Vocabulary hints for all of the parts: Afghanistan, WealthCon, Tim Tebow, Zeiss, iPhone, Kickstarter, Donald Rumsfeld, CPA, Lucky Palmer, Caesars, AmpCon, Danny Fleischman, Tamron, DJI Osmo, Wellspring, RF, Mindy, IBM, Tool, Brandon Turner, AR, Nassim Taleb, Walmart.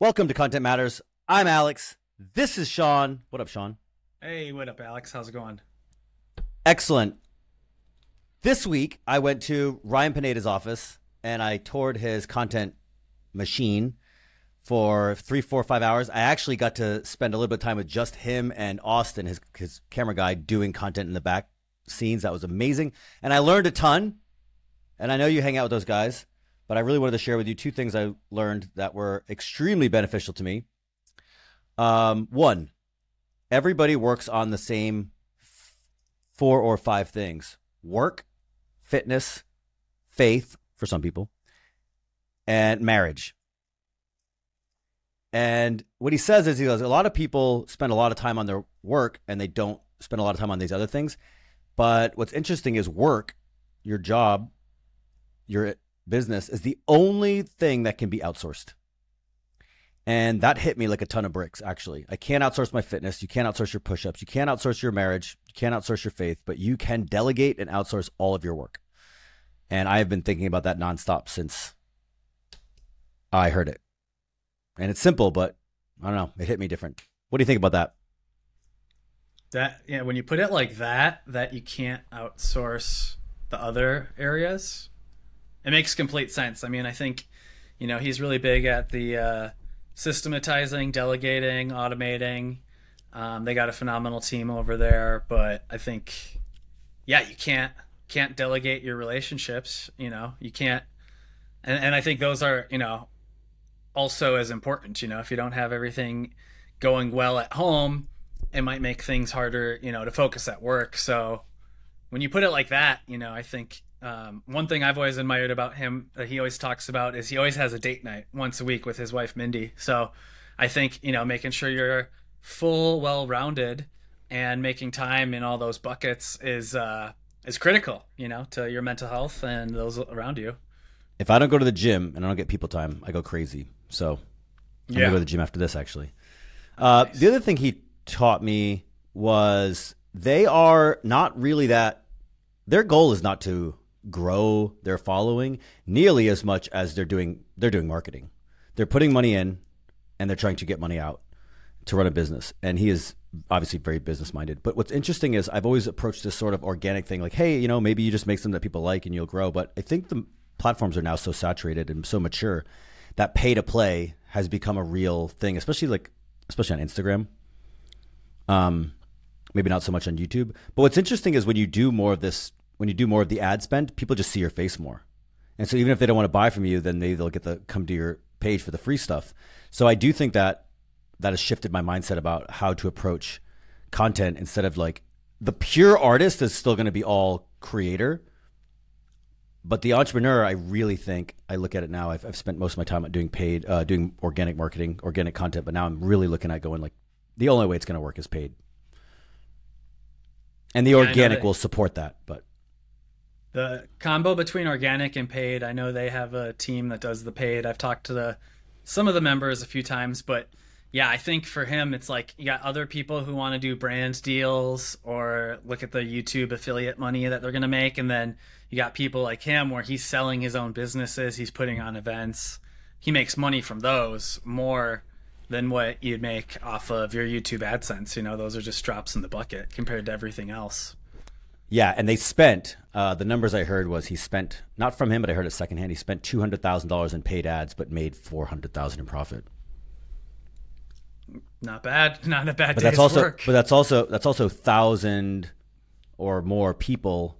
Welcome to Content Matters. I'm Alex. This is Sean. What up, Sean? Hey, what up, Alex? How's it going? Excellent. This week, I went to Ryan Pineda's office and I toured his content machine for 3, 4, 5 hours. I actually got to spend a little bit of time with just him and Austin, his camera guy, doing content in the back scenes. That was amazing. And I learned a ton. And I know you hang out with those guys, but I really wanted to share with you two things I learned that were extremely beneficial to me. One, everybody works on the same 4 or 5 things: work, fitness, faith for some people, and marriage. And what he says is, he goes, a lot of people spend a lot of time on their work and they don't spend a lot of time on these other things. But what's interesting is work, your job, your business is the only thing that can be outsourced. And that hit me like a ton of bricks, actually. I can't outsource my fitness. You can't outsource your push-ups. You can't outsource your marriage. You can't outsource your faith, but you can delegate and outsource all of your work. And I've been thinking about that nonstop since I heard it. And it's simple, but I don't know. It hit me different. What do you think about that? Yeah, when you put it like that you can't outsource the other areas, it makes complete sense. I mean, I think, you know, he's really big at the systematizing, delegating, automating. They got a phenomenal team over there, but I think, yeah, you can't delegate your relationships. You know, you can't, and I think those are, you know, also as important. You know, if you don't have everything going well at home, it might make things harder, you know, to focus at work. So when you put it like that, you know, I think one thing I've always admired about him that he always talks about is he always has a date night once a week with his wife, Mindy. So I think, you know, making sure you're full, well-rounded and making time in all those buckets is critical, you know, to your mental health and those around you. If I don't go to the gym and I don't get people time, I go crazy. So I'm going to go to the gym after this, actually. Nice. The other thing he taught me was they are not really that – their goal is not to grow their following nearly as much as they're doing marketing. They're putting money in and they're trying to get money out to run a business. And he is obviously very business-minded. But what's interesting is I've always approached this sort of organic thing like, hey, you know, maybe you just make something that people like and you'll grow. But I think the platforms are now so saturated and so mature that pay-to-play has become a real thing, especially on Instagram. Maybe not so much on YouTube, but what's interesting is when you do more of the ad spend, people just see your face more. And so even if they don't want to buy from you, then they'll come to your page for the free stuff. So I do think that has shifted my mindset about how to approach content. Instead of like the pure artist is still going to be all creator, but the entrepreneur, I really think, I look at it now, I've spent most of my time doing doing organic marketing, organic content, but now I'm really looking at going like, the only way it's going to work is paid. And the organic will support that. But the combo between organic and paid, I know they have a team that does the paid. I've talked to some of the members a few times, but yeah, I think for him, it's like you got other people who want to do brand deals or look at the YouTube affiliate money that they're going to make. And then you got people like him where he's selling his own businesses. He's putting on events. He makes money from those more than what you'd make off of your YouTube AdSense. You know, those are just drops in the bucket compared to everything else. Yeah, and they spent, the numbers I heard was he spent, not from him, but I heard it secondhand, he spent $200,000 in paid ads, but made $400,000 in profit. Not bad, not a bad day's work. But that's also 1,000 or more people.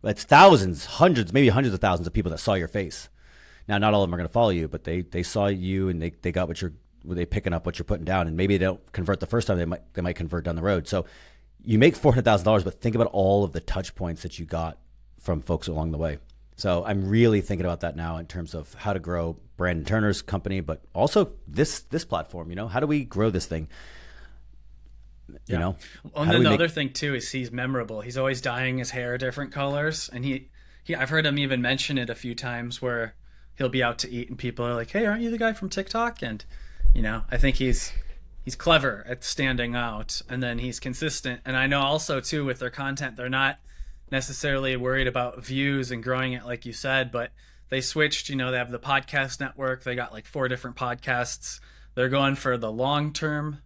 That's thousands, hundreds, maybe hundreds of thousands of people that saw your face. Now, not all of them are going to follow you, but they saw you and they got what you're, were they picking up what you're putting down, and maybe they don't convert the first time. They might convert down the road. So you make $400,000, but think about all of the touch points that you got from folks along the way. So I'm really thinking about that now in terms of how to grow Brandon Turner's company, but also this platform, you know, how do we grow this thing? You know, and then the other thing too, is he's memorable. He's always dyeing his hair different colors. And he I've heard him even mention it a few times where he'll be out to eat and people are like, hey, aren't you the guy from TikTok? And, you know, I think he's clever at standing out, and then he's consistent. And I know also too, with their content, they're not necessarily worried about views and growing it, like you said, but they switched, you know, they have the podcast network. They got like 4 different podcasts. They're going for the long-term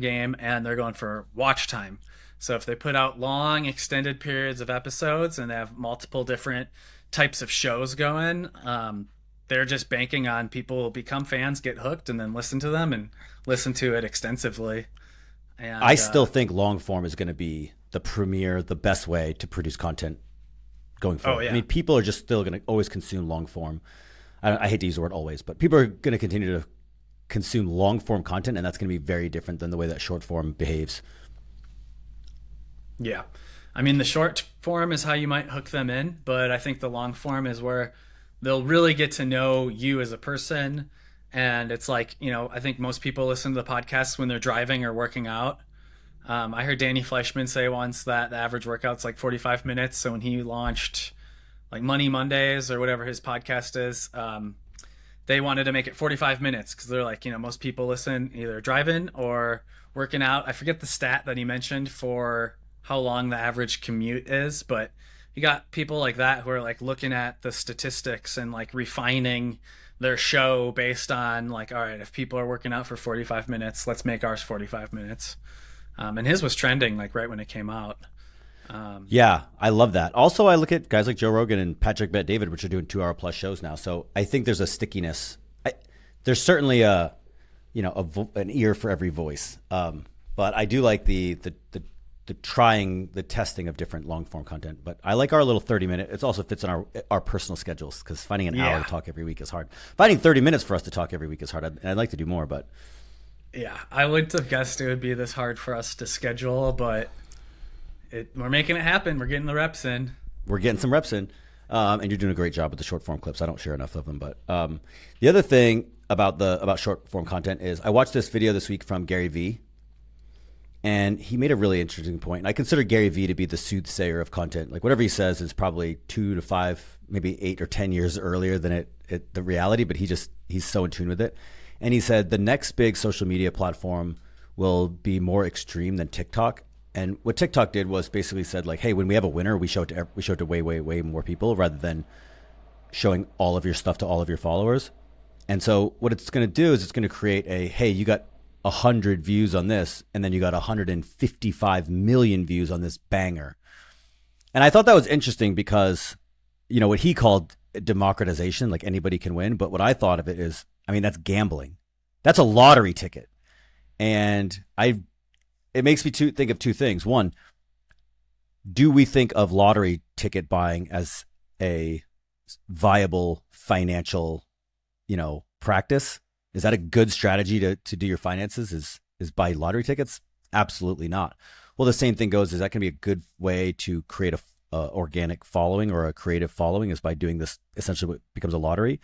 game, and they're going for watch time. So if they put out long, extended periods of episodes and they have multiple different types of shows going, they're just banking on people become fans, get hooked, and then listen to them and listen to it extensively. And I still think long form is going to be the premier, the best way to produce content going forward. Oh, yeah. I mean, people are just still going to always consume long form. I hate to use the word always, but people are going to continue to consume long form content, and that's going to be very different than the way that short form behaves. Yeah. I mean, the short form is how you might hook them in, but I think the long form is where they'll really get to know you as a person. And it's like, you know, I think most people listen to the podcast when they're driving or working out. I heard Danny Fleischman say once that the average workout's like 45 minutes. So when he launched like Money Mondays or whatever his podcast is, they wanted to make it 45 minutes because they're like, you know, most people listen either driving or working out. I forget the stat that he mentioned for how long the average commute is, but you got people like that who are like looking at the statistics and like refining their show based on like, all right, if people are working out for 45 minutes, let's make ours 45 minutes. And his was trending like right when it came out. Yeah, I love that. Also, I look at guys like Joe Rogan and Patrick Bet-David, which are doing 2 hour plus shows now. So I think there's a stickiness. There's certainly a, you know, an ear for every voice. But I do like the trying, the testing of different long form content. But I like our little 30 minute. It also fits in our personal schedules because finding an hour to talk every week is hard. Finding 30 minutes for us to talk every week is hard. I'd like to do more, but. Yeah, I wouldn't have guessed it would be this hard for us to schedule, but we're making it happen. We're getting the reps in. We're getting some reps in. And you're doing a great job with the short form clips. I don't share enough of them. But the other thing about short form content is I watched this video this week from Gary Vee. And he made a really interesting point. And I consider Gary Vee to be the soothsayer of content. Like whatever he says is probably 2 to 5, maybe 8 or 10 years earlier than the reality. But he's so in tune with it. And he said the next big social media platform will be more extreme than TikTok. And what TikTok did was basically said like, hey, when we have a winner, we show it to way more people rather than showing all of your stuff to all of your followers. And so what it's going to do is it's going to create a, hey, you got 100 views on this, and then you got 155 million views on this banger. And I thought that was interesting because, you know, what he called democratization, like anybody can win. But what I thought of it is, I mean, that's gambling. That's a lottery ticket. And it makes me think of two things. One, do we think of lottery ticket buying as a viable financial, you know, practice? Is that a good strategy to do your finances is buy lottery tickets? Absolutely not. Well, the same thing goes, is that can be a good way to create a organic following or a creative following is by doing this essentially what becomes a lottery?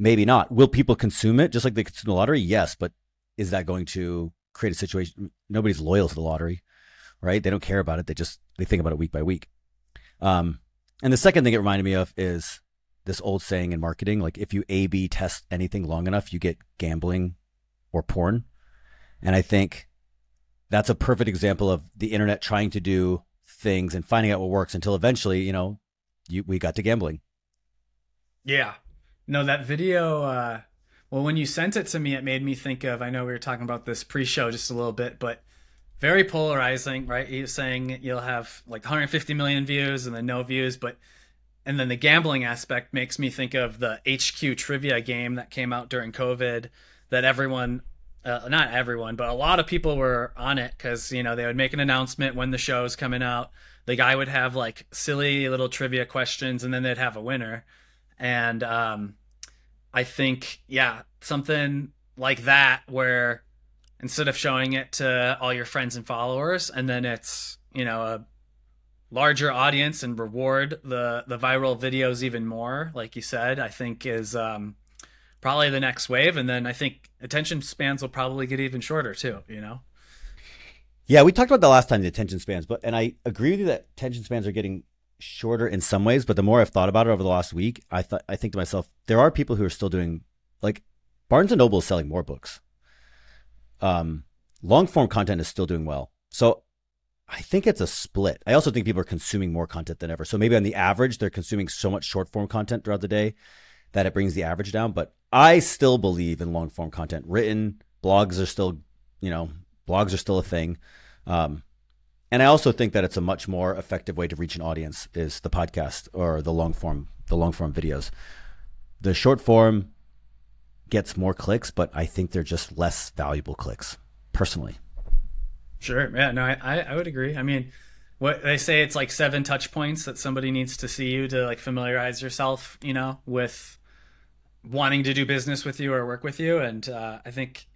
Maybe not. Will people consume it just like they consume the lottery? Yes. But is that going to create a situation? Nobody's loyal to the lottery, right? They don't care about it. They think about it week by week. And the second thing it reminded me of is this old saying in marketing, like if you A/B test anything long enough, you get gambling or porn. And I think that's a perfect example of the internet trying to do things and finding out what works until eventually, you know, we got to gambling. Yeah. No, that video, well, when you sent it to me, it made me think of, I know we were talking about this pre-show just a little bit, but very polarizing, right? You're saying you'll have like 150 million views and then no views, but and then the gambling aspect makes me think of the HQ trivia game that came out during COVID that everyone, not everyone, but a lot of people were on it because, you know, they would make an announcement when the show's coming out. The guy would have like silly little trivia questions and then they'd have a winner. And I think, yeah, something like that where instead of showing it to all your friends and followers and then it's, you know, a larger audience and reward the viral videos even more, like you said, I think is probably the next wave. And then I think attention spans will probably get even shorter too, you know? Yeah, we talked about the last time, the attention spans, and I agree with you that attention spans are getting shorter in some ways, but the more I've thought about it over the last week, I think to myself, there are people who are still doing, like Barnes & Noble is selling more books. Long form content is still doing well. So I think it's a split. I also think people are consuming more content than ever. So maybe on the average, they're consuming so much short form content throughout the day that it brings the average down. But I still believe in long form content, written, Blogs are still, you know, blogs are still a thing. And I also think that it's a much more effective way to reach an audience is the podcast or the long form videos. The short form gets more clicks, but I think they're just less valuable clicks personally. Sure. Yeah, no, I would agree. I mean, what they say, it's like 7 touch points that somebody needs to see you to like familiarize yourself, you know, with wanting to do business with you or work with you. And I think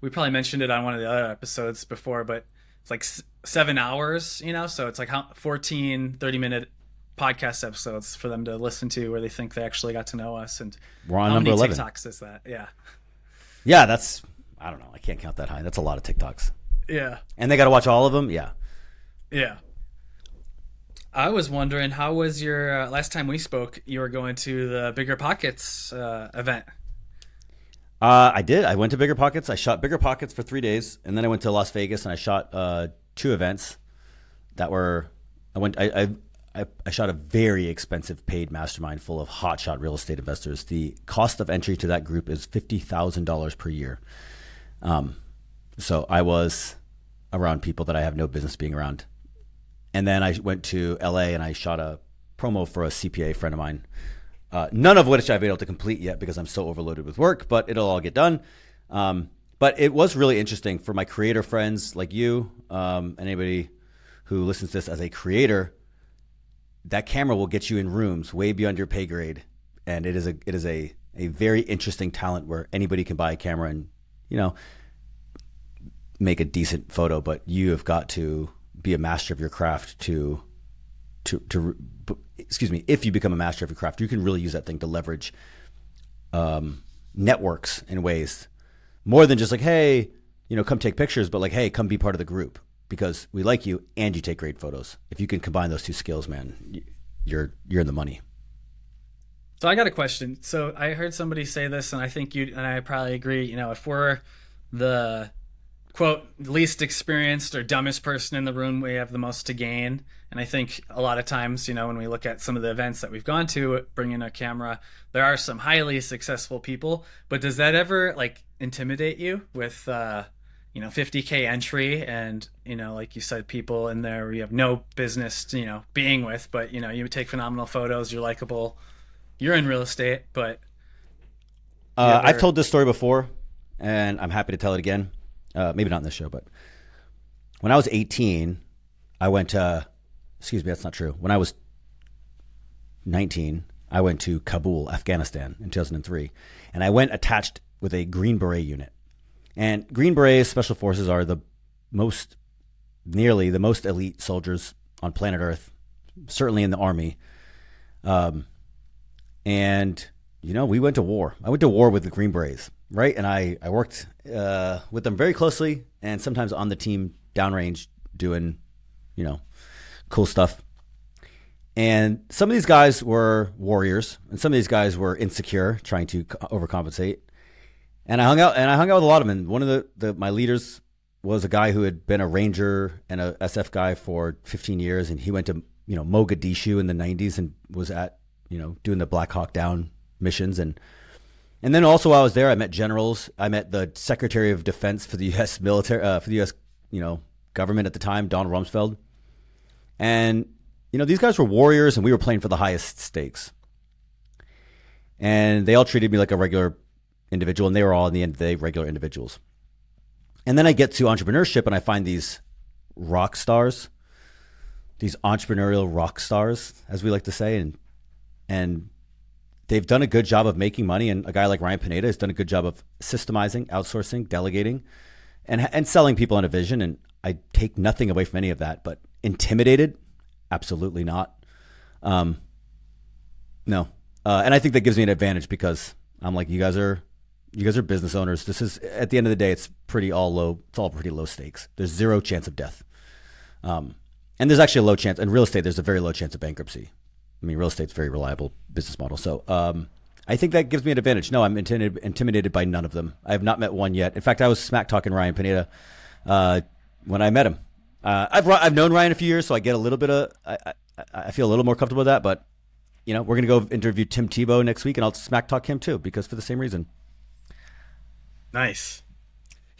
we probably mentioned it on one of the other episodes before, but it's like 7 hours, you know, so it's like 14 30-minute podcast episodes for them to listen to where they think they actually got to know us. And we're on number 11. How many TikToks is that? Yeah. Yeah, that's, I don't know. I can't count that high. That's a lot of TikToks. Yeah. And they got to watch all of them? Yeah. Yeah. I was wondering, how was your, last time we spoke, you were going to the Bigger Pockets event. I did. I went to Bigger Pockets. I shot Bigger Pockets for 3 days, and then I went to Las Vegas and I shot 2 events that were. I shot a very expensive paid mastermind full of hotshot real estate investors. The cost of entry to that group is $50,000 per year. So I was around people that I have no business being around. And then I went to LA and I shot a promo for a CPA friend of mine. None of which I've been able to complete yet because I'm so overloaded with work, but it'll all get done. But it was really interesting for my creator friends like you, anybody who listens to this as a creator, that camera will get you in rooms way beyond your pay grade. And it is a very interesting talent where anybody can buy a camera and, you know, make a decent photo, but you have got to be a master of your craft if you become a master of your craft, you can really use that thing to leverage networks in ways more than just like, hey, you know, come take pictures, but like, hey, come be part of the group because we like you and you take great photos. If you can combine those two skills, man, you're in the money. So I got a question. So I heard somebody say this, and I think you and I probably agree, you know, if we're the quote, least experienced or dumbest person in the room, we have the most to gain. And I think a lot of times, you know, when we look at some of the events that we've gone to, bring in a camera, there are some highly successful people, but does that ever like intimidate you with, you know, 50K entry and, you know, like you said, people in there you have no business, you know, being with, but you know, you take phenomenal photos, you're likable, you're in real estate, but. I've told this story before and I'm happy to tell it again. Maybe not in this show, but when I was 18, I went to, excuse me, that's not true. When I was 19, I went to Kabul, Afghanistan in 2003. And I went attached with a Green Beret unit. And Green Berets, Special Forces, are nearly the most elite soldiers on planet Earth, certainly in the Army. And, you know, we went to war. I went to war with the Green Berets. Right. And I worked with them very closely and sometimes on the team downrange doing, you know, cool stuff. And some of these guys were warriors and some of these guys were insecure, trying to overcompensate. And I hung out with a lot of them. One of my leaders was a guy who had been a ranger and a SF guy for 15 years. And he went to, you know, Mogadishu in the 90s and was at, you know, doing the Black Hawk Down missions. And then also while I was there, I met generals. I met the Secretary of Defense for the U.S. military, for the U.S. you know, government at the time, Donald Rumsfeld. And you know, these guys were warriors, and we were playing for the highest stakes. And they all treated me like a regular individual, and they were all in the end of the day regular individuals. And then I get to entrepreneurship, and I find these rock stars, these entrepreneurial rock stars, as we like to say, and. They've done a good job of making money, and a guy like Ryan Pineda has done a good job of systemizing, outsourcing, delegating, and selling people on a vision, and I take nothing away from any of that, but intimidated? Absolutely not. No. And I think that gives me an advantage because I'm like, you guys are business owners. This is, at the end of the day, it's all pretty low stakes. There's zero chance of death. And there's actually a low chance, in real estate, there's a very low chance of bankruptcy. I mean, real estate's a very reliable business model. So I think that gives me an advantage. No, I'm intimidated by none of them. I have not met one yet. In fact, I was smack talking Ryan Pineda when I met him. I've known Ryan a few years, so I get a little bit of, I feel a little more comfortable with that. But, you know, we're going to go interview Tim Tebow next week, and I'll smack talk him too, because for the same reason. Nice.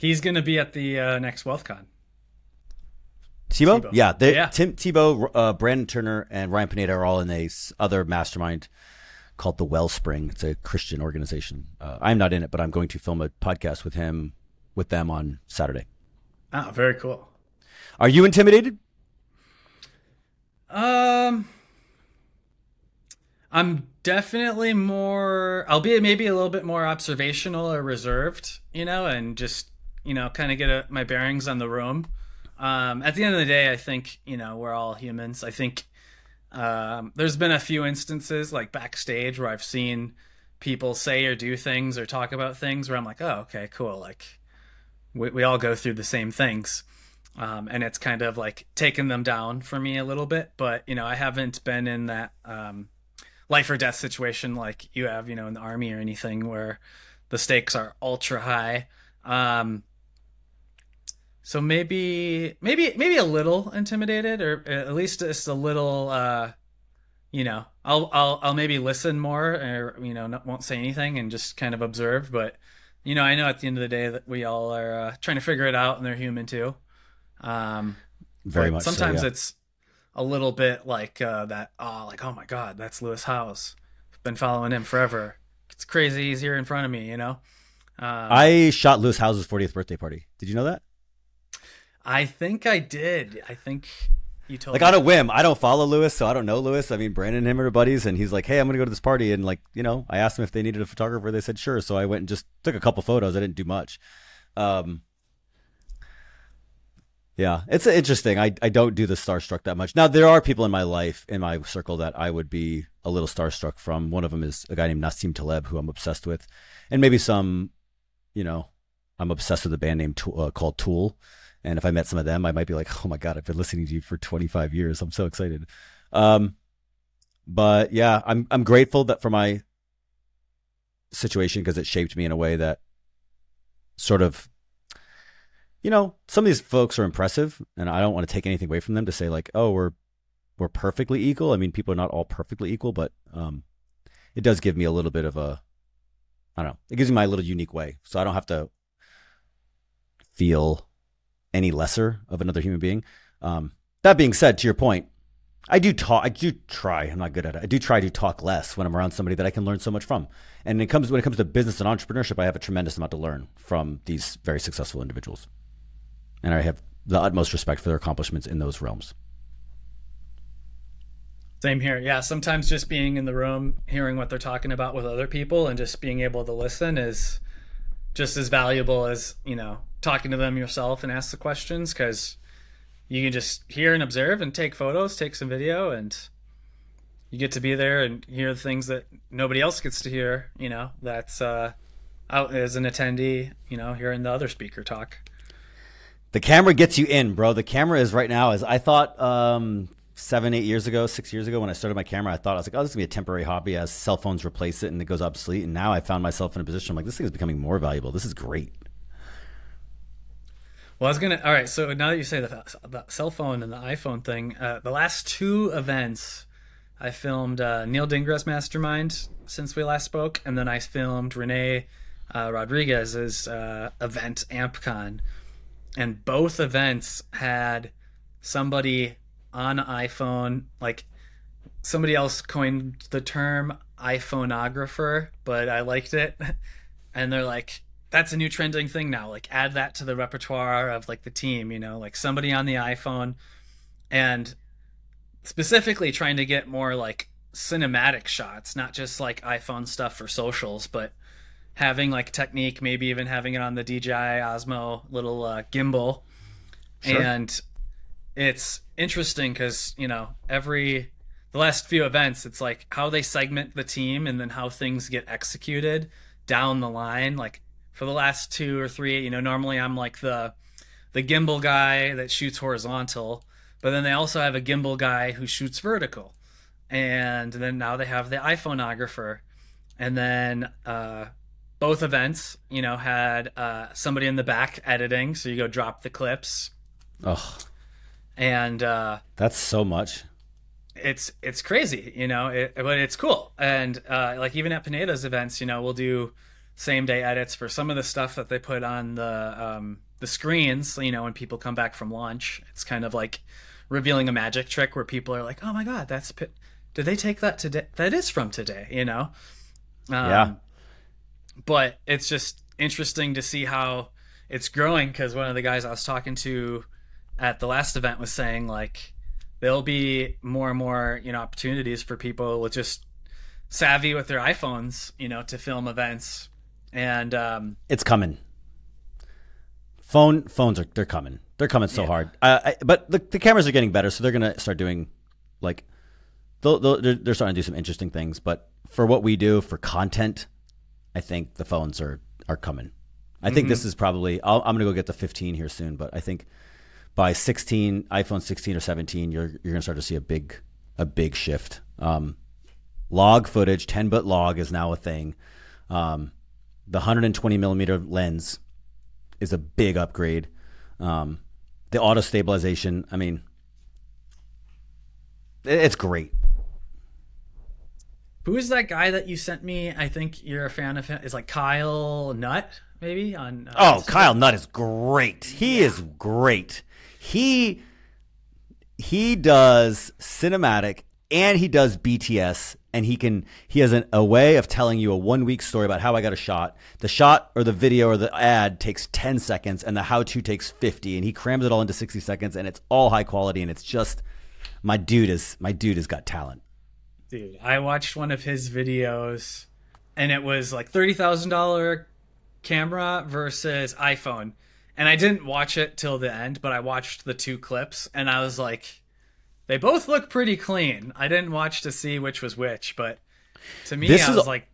He's going to be at the next WealthCon. Tebow? Yeah. Tim Tebow, Brandon Turner, and Ryan Pineda are all in a other mastermind called the Wellspring. It's a Christian organization. I'm not in it, but I'm going to film a podcast with them on Saturday. Oh, very cool. Are you intimidated? I'm definitely more, I'll be maybe a little bit more observational or reserved, and just, kind of get my bearings on the room. At the end of the day, I think, we're all humans. I think there's been a few instances like backstage where I've seen people say or do things or talk about things where I'm like, oh, okay, cool. Like we all go through the same things. And it's kind of like taken them down for me a little bit, but I haven't been in that life or death situation like you have, in the army or anything where the stakes are ultra high. So maybe a little intimidated, or at least just a little, I'll maybe listen more, or, won't say anything and just kind of observe. But, I know at the end of the day that we all are trying to figure it out, and they're human too. Very much. Sometimes so, yeah. It's a little bit like oh my God, that's Lewis Howes. I've been following him forever. It's crazy he's here in front of me, I shot Lewis Howes' 40th birthday party. Did you know that? I think I did. I think you told me. Like on a whim. I don't follow Lewis, so I don't know Lewis. I mean, Brandon and him are buddies, and he's like, hey, I'm going to go to this party. And I asked him if they needed a photographer. They said, sure. So I went and just took a couple photos. I didn't do much. Yeah, it's interesting. I don't do the starstruck that much. Now, there are people in my life, in my circle, that I would be a little starstruck from. One of them is a guy named Nassim Taleb, who I'm obsessed with. And maybe some, I'm obsessed with a band named called Tool. And if I met some of them, I might be like, oh my God, I've been listening to you for 25 years. I'm so excited. But yeah, I'm grateful that for my situation, because it shaped me in a way that sort of, some of these folks are impressive, and I don't want to take anything away from them to say like, oh, we're perfectly equal. I mean, people are not all perfectly equal, but it does give me a little bit of a, I don't know, it gives me my little unique way. So I don't have to feel any lesser of another human being. That being said, to your point, I do try, I'm not good at it. I do try to talk less when I'm around somebody that I can learn so much from. And when it comes to business and entrepreneurship, I have a tremendous amount to learn from these very successful individuals. And I have the utmost respect for their accomplishments in those realms. Same here. Yeah. Sometimes just being in the room, hearing what they're talking about with other people and just being able to listen is just as valuable as, talking to them yourself and ask the questions, because you can just hear and observe and take photos, take some video, and you get to be there and hear the things that nobody else gets to hear, that's out as an attendee, hearing the other speaker talk. The camera gets you in, bro. The camera is right now, as I thought 6 years ago when I started my camera, I thought, I was like, oh, this is going to be a temporary hobby as cell phones replace it and it goes obsolete. And now I found myself in a position, I'm like, this thing is becoming more valuable. This is great. Well, all right, so now that you say the cell phone and the iPhone thing, the last two events, I filmed Neil Dingra's mastermind since we last spoke, and then I filmed Renee Rodriguez's event, AmpCon. And both events had somebody on iPhone, like somebody else coined the term iPhoneographer, but I liked it. And they're like, that's a new trending thing now, like add that to the repertoire of like the team, like somebody on the iPhone, and specifically trying to get more like cinematic shots, not just like iPhone stuff for socials, but having like technique, maybe even having it on the DJI Osmo little gimbal. Sure. And it's interesting because, the last few events, it's like how they segment the team and then how things get executed down the line. Like, for the last 2 or 3, normally I'm like the gimbal guy that shoots horizontal, but then they also have a gimbal guy who shoots vertical. And then now they have the iPhoneographer. And then both events, had somebody in the back editing. So you go drop the clips. Oh, and that's so much. It's crazy, but it's cool. And like even at Pineda's events, we'll do same day edits for some of the stuff that they put on the screens, you know, when people come back from lunch. It's kind of like revealing a magic trick where people are like, oh my God, that's, did they take that today? That is from today, you know? Yeah. But it's just interesting to see how it's growing, because one of the guys I was talking to at the last event was saying, like, there'll be more and more, you know, opportunities for people with just savvy with their iPhones, you know, to film events. And it's coming. Phones are they're coming so hard. But the cameras are getting better, so they're gonna start doing, like, they're starting to do some interesting things. But for what we do for content, I think the phones are coming. I think this is probably, I'm gonna go get the 15 here soon, but I think by 16, iPhone 16 or 17, you're gonna start to see a big shift. Log footage, 10-bit log is now a thing. The 120 millimeter lens is a big upgrade. The auto stabilization, I mean, it's great. Who is that guy that you sent me? I think you're a fan of him. It's like Kyle Nutt, maybe? On Kyle Nutt is great. He is great. He does cinematic and he does BTS, and he has a way of telling you a 1 week story about how I got a shot. The shot or the video or the ad takes 10 seconds and the how to takes 50, and he crams it all into 60 seconds, and it's all high quality, and it's just, my dude has got talent. Dude, I watched one of his videos and it was like $30,000 camera versus iPhone. And I didn't watch it till the end, but I watched the two clips and I was like, they both look pretty clean. I didn't watch to see which was which, but to me, I was like,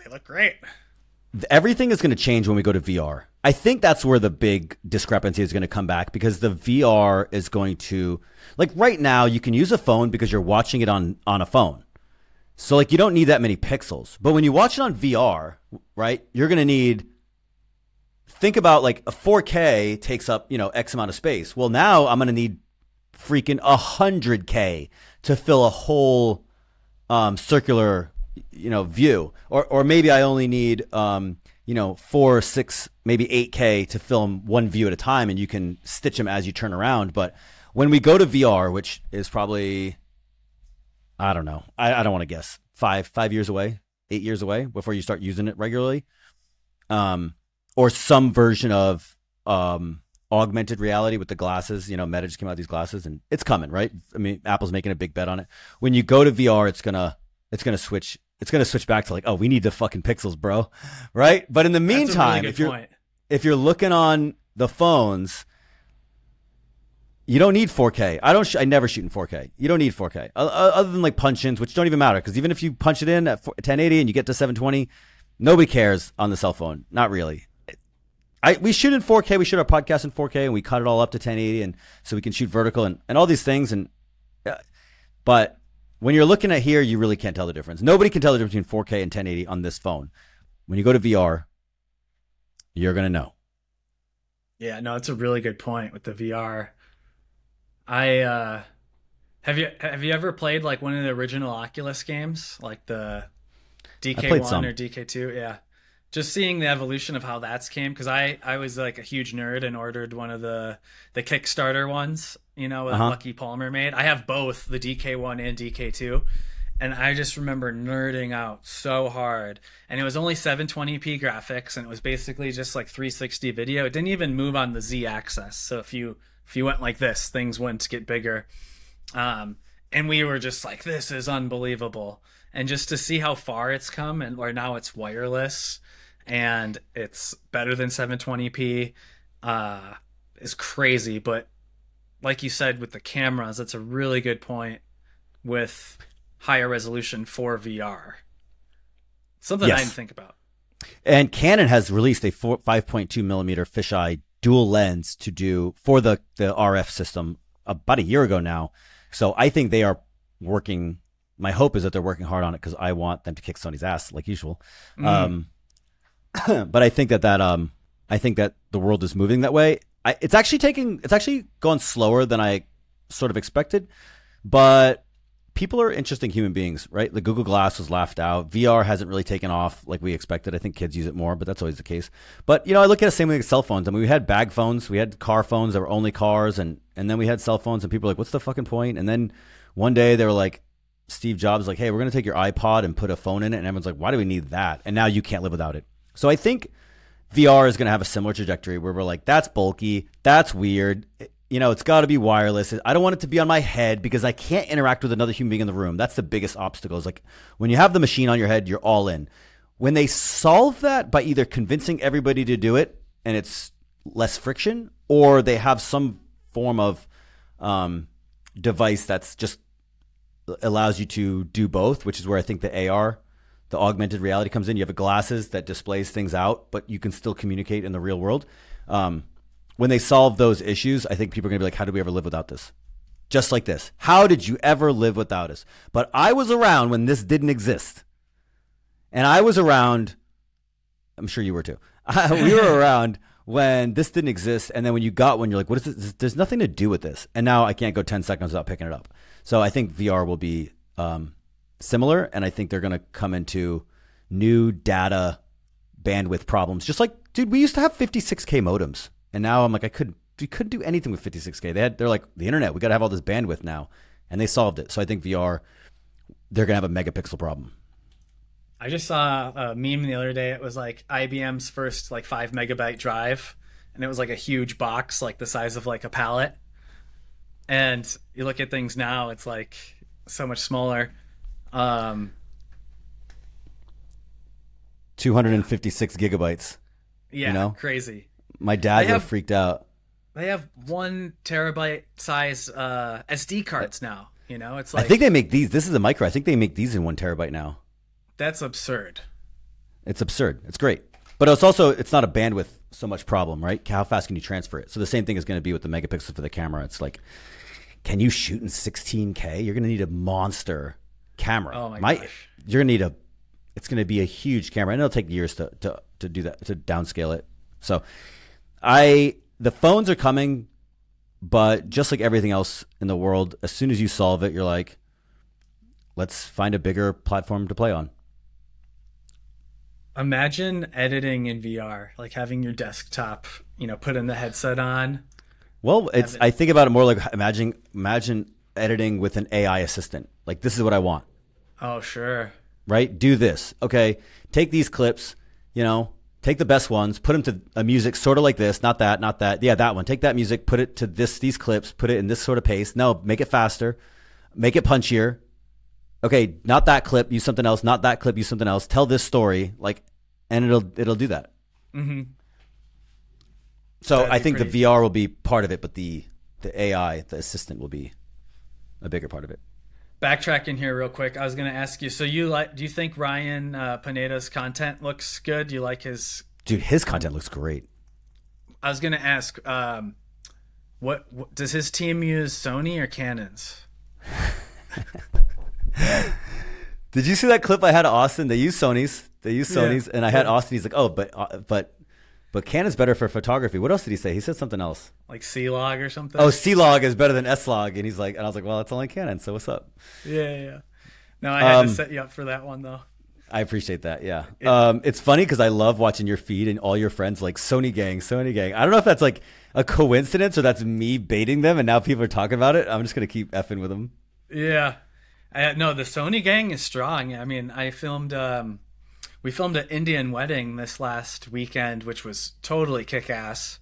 they look great. Everything is going to change when we go to VR. I think that's where the big discrepancy is going to come back, because the VR is going to, like, right now you can use a phone because you're watching it on a phone. So, like, you don't need that many pixels. But when you watch it on VR, right, you're going to need, think about, like, a 4K takes up, you know, X amount of space. Well, now I'm going to need freaking 100K to fill a whole circular, you know, view, or maybe I only need 4, 6, maybe 8K to film one view at a time, and you can stitch them as you turn around. But when we go to VR, which is probably, I don't know, I don't want to guess, five years away, 8 years away before you start using it regularly, or some version of augmented reality with the glasses, you know, Meta just came out with these glasses, and it's coming, right? I mean, Apple's making a big bet on it. When you go to VR, it's gonna switch back to, like, oh, we need the fucking pixels, bro, right? But in the meantime, really, if you're looking on the phones, you don't need 4K. I never shoot in 4K. You don't need 4K other than, like, punch-ins, which don't even matter, because even if you punch it in at 1080 and you get to 720, nobody cares on the cell phone, not really. We shoot in 4K. We shoot our podcast in 4K, and we cut it all up to 1080, and so we can shoot vertical and all these things. And but when you're looking at here, you really can't tell the difference. Nobody can tell the difference between 4K and 1080 on this phone. When you go to VR, you're gonna know. Yeah, no, it's a really good point with the VR. I have you ever played, like, one of the original Oculus games, like the DK1 or DK2? Yeah. Just seeing the evolution of how that's came, because I was, like, a huge nerd and ordered one of the Kickstarter ones, you know, that Lucky Palmer made. I have both the DK1 and DK2, and I just remember nerding out so hard. And it was only 720p graphics, and it was basically just, like, 360 video. It didn't even move on the z-axis, so if you went like this, things wouldn't get bigger. And we were just like, this is unbelievable. And just to see how far it's come, and or now it's wireless, and it's better than 720p is crazy. But like you said, with the cameras, that's a really good point with higher resolution for VR. Something I didn't think about. And Canon has released a 5.2 millimeter fisheye dual lens to do for the RF system about a year ago now. So I think they are working. My hope is that they're working hard on it, because I want them to kick Sony's ass like usual. But I think that the world is moving that way. It's actually gone slower than I sort of expected, but people are interesting human beings, right? The Google Glass was laughed out. VR hasn't really taken off like we expected. I think kids use it more, but that's always the case. But, you know, I look at the same thing as cell phones. I mean, we had bag phones. We had car phones that were only cars. And then we had cell phones, and people were like, what's the fucking point? And then one day they were like, Steve Jobs, like, hey, we're going to take your iPod and put a phone in it. And everyone's like, why do we need that? And now you can't live without it. So I think VR is going to have a similar trajectory where we're like, that's bulky. That's weird. You know, it's got to be wireless. I don't want it to be on my head because I can't interact with another human being in the room. That's the biggest obstacle. It's like when you have the machine on your head, you're all in. When they solve that by either convincing everybody to do it and it's less friction, or they have some form of device that's just allows you to do both, which is where I think the AR, the augmented reality comes in. You have glasses that displays things out, but you can still communicate in the real world. When they solve those issues, I think people are going to be like, how did we ever live without this? Just like this. How did you ever live without us? But I was around when this didn't exist. And I was around, I'm sure you were too. We were around when this didn't exist. And then when you got one, you're like, what is this? There's nothing to do with this. And now I can't go 10 seconds without picking it up. So I think VR will be similar. And I think they're going to come into new data bandwidth problems. Just like, dude, we used to have 56K modems. And now I'm like, we couldn't do anything with 56K. They're like, the internet, we got to have all this bandwidth now. And they solved it. So I think VR, they're going to have a megapixel problem. I just saw a meme the other day. It was like IBM's first like 5 megabyte drive. And it was like a huge box, like the size of like a pallet. And you look at things now, it's like so much smaller. 256 gigabytes. Yeah, you know? Crazy. My dad would have freaked out. They have 1 terabyte size SD cards now. You know, it's like I think they make these. This is a micro. I think they make these in 1 terabyte now. That's absurd. It's absurd. It's great, but it's not a bandwidth so much problem, right? How fast can you transfer it? So the same thing is going to be with the megapixel for the camera. It's like, can you shoot in 16K? You're going to need a monster camera. Oh my gosh. You're going to need It's going to be a huge camera, and it'll take years to do that, to downscale it. So. The phones are coming, but just like everything else in the world, as soon as you solve it, you're like, let's find a bigger platform to play on. Imagine editing in VR, like having your desktop, you know, put in the headset on. Well, I think about it more like imagine editing with an AI assistant. Like, this is what I want. Oh, sure. Right? Do this. Okay. Take these clips, you know. Take the best ones, put them to a music sort of like this, not that. Yeah, that one. Take that music, put it to these clips, put it in this sort of pace. No, make it faster. Make it punchier. Okay, not that clip, use something else. Not that clip, use something else. Tell this story, like, and it'll do that. Mm-hmm. So I think the VR will be part of it, but the AI, the assistant, will be a bigger part of it. Backtrack in here real quick. I was going to ask you. So do you think Ryan Pineda's content looks good? Do you like his? Dude, his content looks great. I was going to ask, what does his team use? Sony or Canons? Did you see that clip I had of Austin? They use Sony's. Yeah. And I had Austin. He's like, oh, but Canon's better for photography. What else did he say? He said something else. Like C-Log or something? Oh, C-Log is better than S-Log. And I was like, well, that's only Canon, so what's up? Yeah. No, I had to set you up for that one, though. I appreciate that, yeah. It's funny because I love watching your feed and all your friends like, Sony gang. I don't know if that's like a coincidence or that's me baiting them and now people are talking about it. I'm just going to keep effing with them. Yeah. No, the Sony gang is strong. I mean, we filmed an Indian wedding this last weekend, which was totally kick-ass.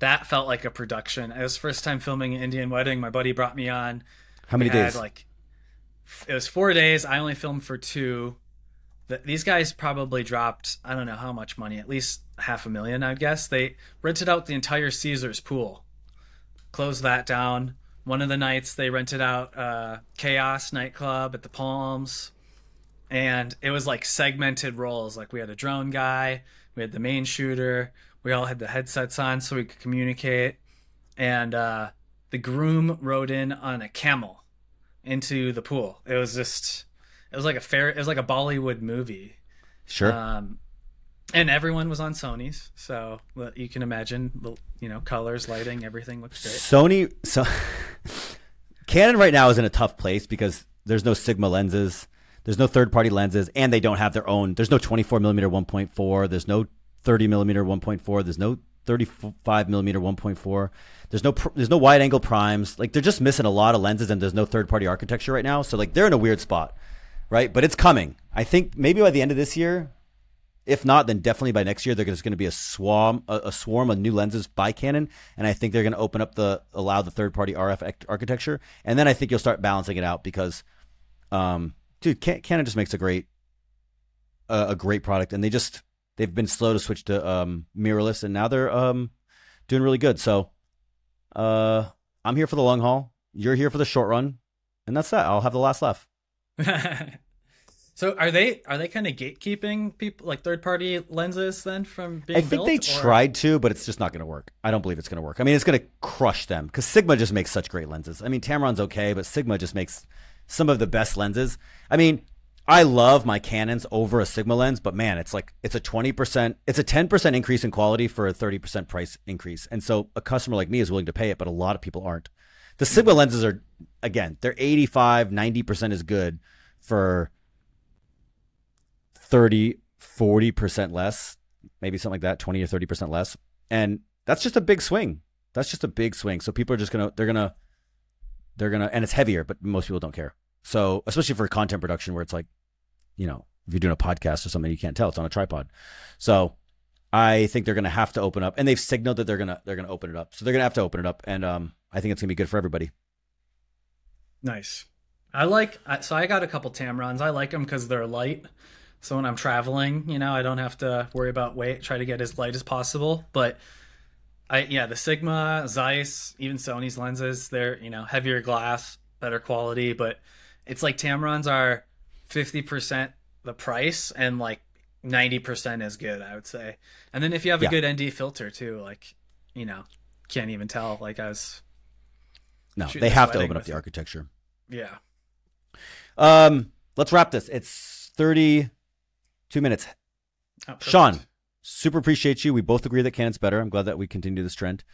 That felt like a production. It was the first time filming an Indian wedding. My buddy brought me on. How many days? It was 4 days. I only filmed for 2. These guys probably dropped, I don't know how much money, at least $500,000, I'd guess. They rented out the entire Caesars pool, closed that down. One of the nights they rented out Chaos nightclub at the Palms. And it was like segmented roles. Like we had a drone guy, we had the main shooter, we all had the headsets on so we could communicate. And the groom rode in on a camel into the pool. It was like a Bollywood movie. Sure. And everyone was on Sony's, so you can imagine, you know, colors, lighting, everything looks great. Canon right now is in a tough place because There's no Sigma lenses. There's no third-party lenses, and they don't have their own. There's no 24 millimeter 1.4. There's no 30 millimeter 1.4. There's no 35 millimeter 1.4. There's no wide-angle primes. Like, they're just missing a lot of lenses, and there's no third-party architecture right now. So, like, they're in a weird spot, right? But it's coming. I think maybe by the end of this year, if not, then definitely by next year, there's going to be a swarm of new lenses by Canon, and I think they're going to open up allow the third-party RF architecture, and then I think you'll start balancing it out because, dude, Canon just makes a great product, and they've been slow to switch to mirrorless, and now they're doing really good. So I'm here for the long haul. You're here for the short run, and that's that. I'll have the last laugh. So are they kind of gatekeeping people, like third party lenses, then from being built? I think they tried to, but it's just not going to work. I don't believe it's going to work. I mean, it's going to crush them because Sigma just makes such great lenses. I mean, Tamron's okay, but Sigma just makes some of the best lenses. I mean, I love my Canons over a Sigma lens, but man, it's like it's a 10% increase in quality for a 30% price increase. And so a customer like me is willing to pay it, but a lot of people aren't. The Sigma lenses are, again, they're 85, 90% is good for 30, 40% less, maybe something like that, 20 or 30% less. And that's just a big swing. So people are just going to, they're going to, and it's heavier, but most people don't care. So especially for content production where it's like, you know, if you're doing a podcast or something, you can't tell it's on a tripod. So I think they're going to have to open up, and they've signaled that they're going to open it up. So they're going to have to open it up. And I think it's gonna be good for everybody. Nice. So I got a couple Tamrons. I like them cause they're light. So when I'm traveling, you know, I don't have to worry about weight, try to get as light as possible. But the Sigma, Zeiss, even Sony's lenses, they're, you know, heavier glass, better quality. But it's like Tamrons are 50% the price and like 90% as good, I would say. And then if you have a good ND filter too, like, you know, can't even tell. Like I was. No, they have to open up the architecture. Yeah. Let's wrap this. It's 32 minutes. Oh, Sean, super appreciate you. We both agree that Canon's better. I'm glad that we continue this trend.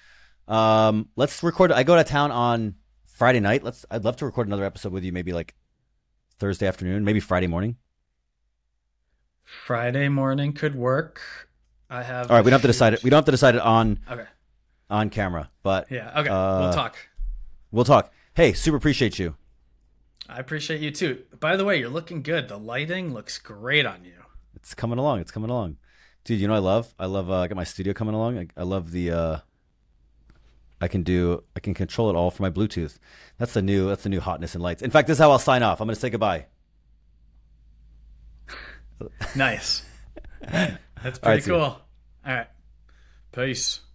Let's record. I go to town on Friday night. I'd love to record another episode with you. Maybe like Thursday afternoon, maybe Friday morning. Friday morning could work. All right. We don't have to decide it. We don't have to decide it on camera, but yeah. Okay. We'll talk. Hey, super appreciate you. I appreciate you too. By the way, you're looking good. The lighting looks great on you. It's coming along. Dude, you know, I got my studio coming along. I love the, I can control it all for my Bluetooth. That's the new hotness in lights. In fact, this is how I'll sign off. I'm going to say goodbye. Nice. That's pretty cool. All right. Peace.